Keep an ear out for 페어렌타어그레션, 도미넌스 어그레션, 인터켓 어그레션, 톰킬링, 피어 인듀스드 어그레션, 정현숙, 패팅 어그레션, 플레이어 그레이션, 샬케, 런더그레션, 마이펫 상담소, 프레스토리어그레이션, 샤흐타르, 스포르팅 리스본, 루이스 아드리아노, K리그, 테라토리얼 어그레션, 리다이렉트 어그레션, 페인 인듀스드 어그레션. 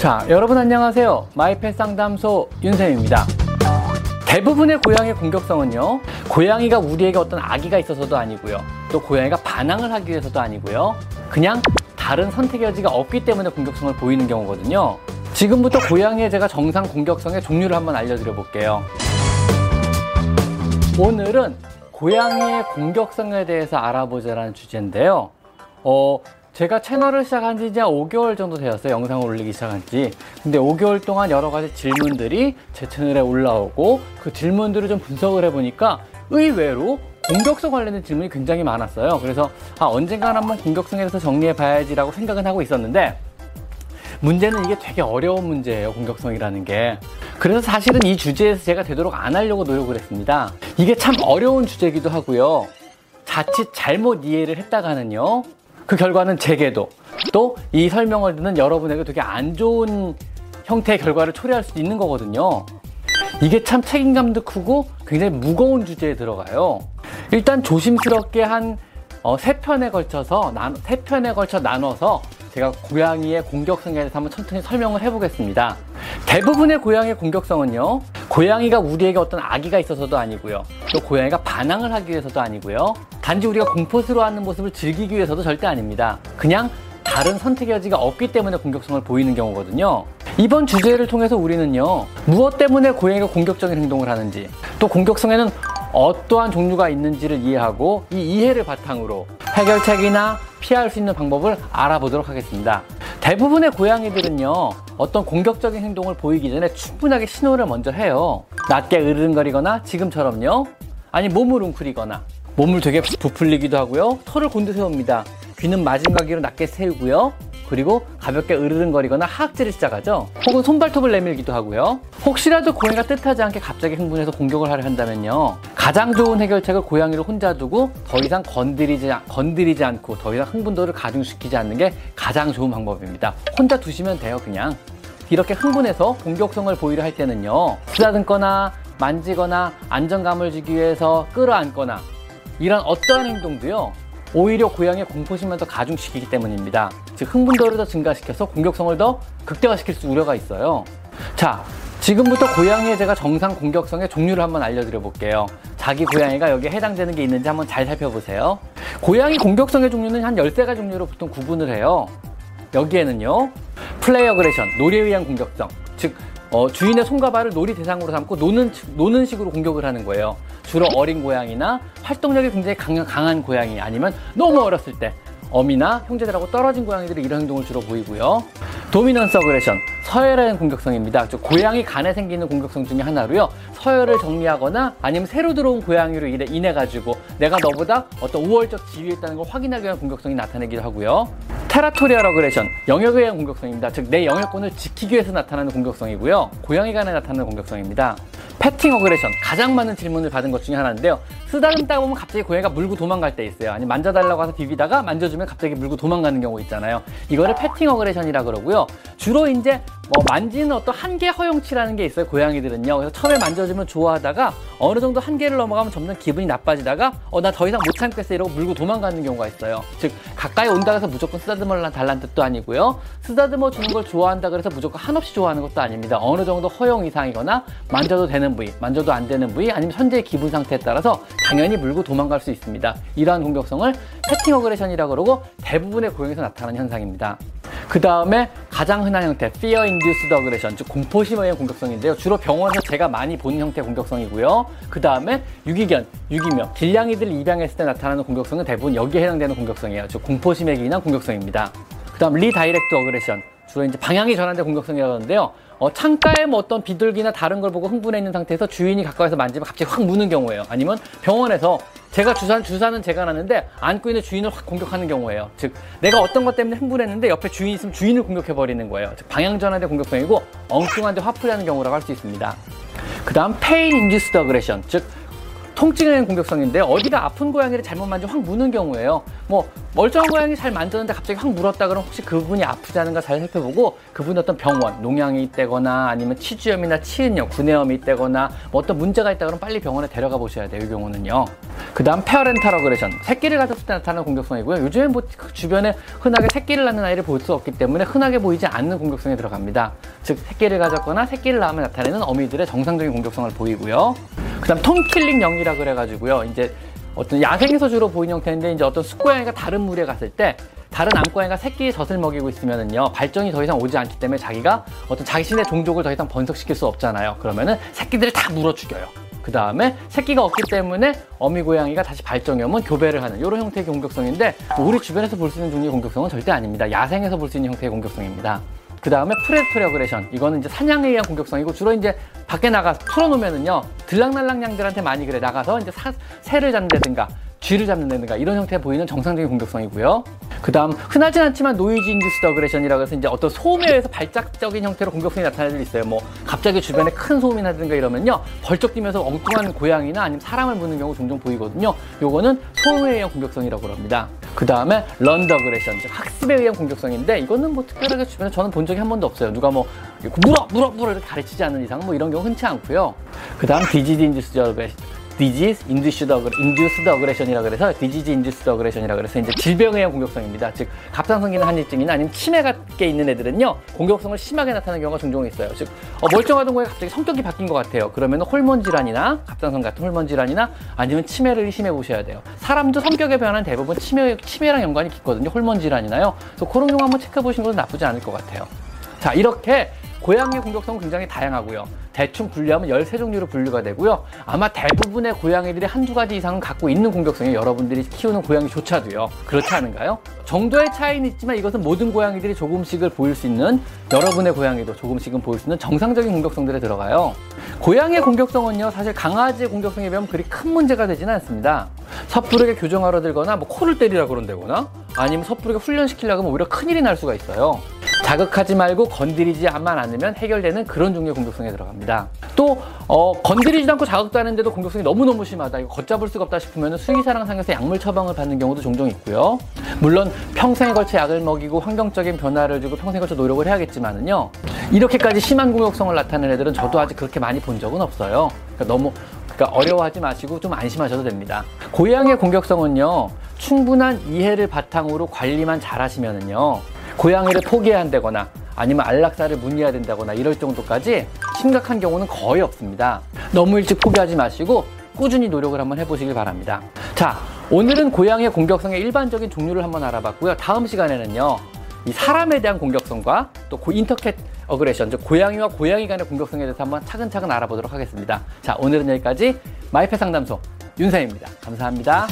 자, 여러분 안녕하세요. 마이펫 상담소 윤쌤입니다. 대부분의 고양이의 공격성은요, 고양이가 우리에게 어떤 악의가 있어서도 아니고요, 또 고양이가 반항을 하기 위해서도 아니고요, 그냥 다른 선택 여지가 없기 때문에 공격성을 보이는 경우거든요. 지금부터 고양이의 제가 정상 공격성의 종류를 한번 알려드려 볼게요. 오늘은 고양이의 공격성에 대해서 알아보자라는 주제인데요. 제가 채널을 시작한 지 이제 5개월 정도 되었어요. 영상을 올리기 시작한 지. 근데 5개월 동안 여러 가지 질문들이 제 채널에 올라오고, 그 질문들을 좀 분석을 해보니까 의외로 공격성 관련된 질문이 굉장히 많았어요. 그래서 언젠가는 한번 공격성에 대해서 정리해봐야지라고 생각은 하고 있었는데, 문제는 이게 되게 어려운 문제예요, 공격성이라는 게. 그래서 사실은 이 주제에서 제가 되도록 안 하려고 노력을 했습니다. 이게 참 어려운 주제이기도 하고요, 자칫 잘못 이해를 했다가는요, 그 결과는 제게도, 또 이 설명을 듣는 여러분에게 되게 안 좋은 형태의 결과를 초래할 수도 있는 거거든요. 이게 참 책임감도 크고 굉장히 무거운 주제에 들어가요. 일단 조심스럽게 한 세 편에 걸쳐 나눠서 제가 고양이의 공격성에 대해서 한번 천천히 설명을 해보겠습니다. 대부분의 고양이의 공격성은요, 고양이가 우리에게 어떤 악의가 있어서도 아니고요, 또 고양이가 반항을 하기 위해서도 아니고요, 단지 우리가 공포스러워하는 모습을 즐기기 위해서도 절대 아닙니다. 그냥 다른 선택 여지가 없기 때문에 공격성을 보이는 경우거든요. 이번 주제를 통해서 우리는요, 무엇 때문에 고양이가 공격적인 행동을 하는지, 또 공격성에는 어떠한 종류가 있는지를 이해하고, 이 이해를 바탕으로 해결책이나 피할 수 있는 방법을 알아보도록 하겠습니다. 대부분의 고양이들은요, 어떤 공격적인 행동을 보이기 전에 충분하게 신호를 먼저 해요. 낮게 으르렁거리거나 지금처럼요, 아니 몸을 웅크리거나, 몸을 되게 부풀리기도 하고요, 털을 곤두세웁니다. 귀는 마징가귀로 낮게 세우고요, 그리고 가볍게 으르렁거리거나 하악질을 시작하죠. 혹은 손발톱을 내밀기도 하고요. 혹시라도 고양이가 뜻하지 않게 갑자기 흥분해서 공격을 하려 한다면요, 가장 좋은 해결책을 고양이를 혼자 두고 더 이상 건드리지 않고 더 이상 흥분도를 가중시키지 않는 게 가장 좋은 방법입니다. 혼자 두시면 돼요, 그냥. 이렇게 흥분해서 공격성을 보이려 할 때는요, 쓰다듬거나 만지거나 안정감을 주기 위해서 끌어안거나, 이런 어떠한 행동도요, 오히려 고양이의 공포심을 더 가중시키기 때문입니다. 즉, 흥분도를 더 증가시켜서 공격성을 더 극대화시킬 수 우려가 있어요. 자, 지금부터 고양이의 제가 정상 공격성의 종류를 한번 알려드려 볼게요. 자기 고양이가 여기에 해당되는 게 있는지 한번 잘 살펴보세요. 고양이 공격성의 종류는 한 13가지 종류로 보통 구분을 해요. 여기에는요, 플레이어 그레이션, 놀이에 의한 공격성, 즉 주인의 손과 발을 놀이 대상으로 삼고 노는 식으로 공격을 하는 거예요. 주로 어린 고양이나 활동력이 굉장히 강한 고양이, 아니면 너무 어렸을 때 어미나 형제들하고 떨어진 고양이들이 이런 행동을 주로 보이고요. 도미넌스 어그레션, 서열에 대한 공격성입니다. 즉, 고양이 간에 생기는 공격성 중에 하나로요, 서열을 정리하거나 아니면 새로 들어온 고양이로 인해 가지고 내가 너보다 어떤 우월적 지위에 있다는 걸 확인하기 위한 공격성이 나타내기도 하고요. 테라토리얼 어그레션, 영역에 의한 공격성입니다. 즉, 내 영역권을 지키기 위해서 나타나는 공격성이고요, 고양이 간에 나타나는 공격성입니다. 패팅 어그레션, 가장 많은 질문을 받은 것 중에 하나인데요, 쓰다듬다 보면 갑자기 고양이가 물고 도망갈 때 있어요. 아니, 만져달라고 해서 비비다가 만져주면 갑자기 물고 도망가는 경우 있잖아요. 이거를 패팅 어그레션이라 그러고요. 주로 이제 만지는 어떤 한계 허용치라는 게 있어요, 고양이들은요. 그래서 처음에 만져주면 좋아하다가 어느 정도 한계를 넘어가면 점점 기분이 나빠지다가 나 더 이상 못 참겠어 이러고 물고 도망가는 경우가 있어요. 즉, 가까이 온다 해서 무조건 쓰다듬어 달라는 뜻도 아니고요, 쓰다듬어 주는 걸 좋아한다 그래서 무조건 한없이 좋아하는 것도 아닙니다. 어느 정도 허용 이상이거나 만져도 되는 부위, 만져도 안 되는 부위, 아니면 현재의 기분 상태에 따라서 당연히 물고 도망갈 수 있습니다. 이러한 공격성을 패팅 어그레션이라고 그러고, 대부분의 고양이에서 나타나는 현상입니다. 그 다음에 가장 흔한 형태, 피어 인듀스드 어그레션, 즉 공포심에 의한 공격성인데요, 주로 병원에서 제가 많이 보는 형태의 공격성이고요. 그 다음에 유기견, 유기묘, 길냥이들을 입양했을 때 나타나는 공격성은 대부분 여기에 해당되는 공격성이에요. 즉, 공포심에 기인한 공격성입니다. 그 다음 리다이렉트 어그레션, 주로 이제 방향이 전환된 공격성이라고 하는데요, 창가에 어떤 비둘기나 다른 걸 보고 흥분해 있는 상태에서 주인이 가까이서 만지면 갑자기 확 무는 경우예요. 아니면 병원에서 제가 주사는 제가 놨는데 안고 있는 주인을 확 공격하는 경우예요. 즉, 내가 어떤 것 때문에 흥분했는데 옆에 주인이 있으면 주인을 공격해버리는 거예요. 즉, 방향 전환된 공격성이고, 엉뚱한데 화풀이하는 경우라고 할 수 있습니다. 그 다음 페인 인듀스드 어그레션, 즉 통증은 공격성인데 어디가 아픈 고양이를 잘못 만지면 확 무는 경우예요. 뭐 멀쩡한 고양이 잘 만졌는데 갑자기 확 물었다 그러면 혹시 그분이 아프지 않은가 잘 살펴보고 그분이 어떤 병원, 농양이 있다거나 아니면 치주염이나 치은염, 구내염이 있다거나 뭐 어떤 문제가 있다 그러면 빨리 병원에 데려가 보셔야 돼요, 이 경우는요. 그 다음 페어렌타어그레션, 새끼를 가졌을 때 나타나는 공격성이고요. 요즘에 뭐 주변에 흔하게 새끼를 낳는 아이를 볼 수 없기 때문에 흔하게 보이지 않는 공격성에 들어갑니다. 즉 새끼를 가졌거나 새끼를 낳으면 나타내는 어미들의 정상적인 공격성을 보이고요. 그 다음 톰킬링 영이라 그래가지고요, 이제 어떤 야생에서 주로 보이는 형태인데 이제 어떤 숲고양이가 다른 무리에 갔을 때 다른 암고양이가 새끼 젖을 먹이고 있으면은요 발정이 더 이상 오지 않기 때문에 자기가 어떤 자신의 종족을 더 이상 번식시킬 수 없잖아요. 그러면은 새끼들을 다 물어 죽여요. 그 다음에 새끼가 없기 때문에 어미 고양이가 다시 발정이 오면 교배를 하는 이런 형태의 공격성인데 우리 주변에서 볼 수 있는 종류의 공격성은 절대 아닙니다. 야생에서 볼 수 있는 형태의 공격성입니다. 그 다음에 프레스토리어그레이션, 이거는 이제 사냥에 의한 공격성이고 주로 이제 밖에 나가서 풀어놓으면은요 들락날락 양들한테 많이 그래 나가서 이제 새를 잡는다든가 쥐를 잡는다든가 이런 형태에 보이는 정상적인 공격성이고요. 그 다음 흔하진 않지만 노이즈 인듀스드 어그레션이라고 해서 이제 어떤 소음에 의해서 발작적인 형태로 공격성이 나타날 수 있어요. 뭐 갑자기 주변에 큰 소음이 나든가 이러면요 벌쩍 뛰면서 엉뚱한 고양이나 아니면 사람을 무는 경우 종종 보이거든요. 요거는 소음에 의한 공격성이라고 합니다. 그 다음에 런더그레션, 즉 학습에 의한 공격성인데 이거는 뭐 특별하게 주변에 저는 본 적이 한 번도 없어요. 누가 뭐 물어 이렇게 가르치지 않는 이상 뭐 이런 경우 흔치 않고요. 그 다음 비지드 인듀스 어그레션, 비지드 인듀스 더그레션이라 그래서 비지드 인듀스 더그레션이라 그래서 이제 질병에 의한 공격성입니다. 즉 갑상선기능 한의증이나 아니면 치매 같게 있는 애들은요 공격성을 심하게 나타나는 경우가 종종 있어요. 즉 멀쩡하던 거에 갑자기 성격이 바뀐 것 같아요. 그러면 호르몬 질환이나 갑상선 같은 호르몬 질환이나 아니면 치매를 의심해 보셔야 돼요. 사람도 성격의 변화는 대부분 치매랑 연관이 깊거든요. 호르몬 질환이나요. 그래서 그런 경우 한번 체크해 보시는 것도 나쁘지 않을 것 같아요. 자, 이렇게 고양이의 공격성은 굉장히 다양하고요. 대충 분류하면 13종류로 분류가 되고요. 아마 대부분의 고양이들이 한두 가지 이상은 갖고 있는 공격성이 여러분들이 키우는 고양이조차도요. 그렇지 않은가요? 정도의 차이는 있지만 이것은 모든 고양이들이 조금씩을 보일 수 있는, 여러분의 고양이도 조금씩은 보일 수 있는 정상적인 공격성들에 들어가요. 고양이의 공격성은요 사실 강아지의 공격성에 비하면 그리 큰 문제가 되지는 않습니다. 섣부르게 교정하러 들거나 뭐 코를 때리라 그런다거나 아니면 섣부르게 훈련시키려고 하면 오히려 큰일이 날 수가 있어요. 자극하지 말고 건드리지만 않으면 해결되는 그런 종류의 공격성에 들어갑니다. 또 건드리지도 않고 자극도 하는데도 공격성이 너무너무 심하다, 이거 걷잡을 수가 없다 싶으면 수의사랑 상의해서 약물 처방을 받는 경우도 종종 있고요. 물론 평생에 걸쳐 약을 먹이고 환경적인 변화를 주고 평생에 걸쳐 노력을 해야겠지만은요 이렇게까지 심한 공격성을 나타내는 애들은 저도 아직 그렇게 많이 본 적은 없어요. 그러니까 어려워하지 마시고 좀 안심하셔도 됩니다. 고양이의 공격성은요 충분한 이해를 바탕으로 관리만 잘 하시면은요 고양이를 포기해야 한다거나 아니면 안락사를 문의해야 된다거나 이럴 정도까지 심각한 경우는 거의 없습니다. 너무 일찍 포기하지 마시고 꾸준히 노력을 한번 해보시길 바랍니다. 자, 오늘은 고양이의 공격성의 일반적인 종류를 한번 알아봤고요. 다음 시간에는요 이 사람에 대한 공격성과 또 인터켓 어그레션, 즉 고양이와 고양이 간의 공격성에 대해서 한번 차근차근 알아보도록 하겠습니다. 자, 오늘은 여기까지 마이펫 상담소 윤쌤입니다. 감사합니다.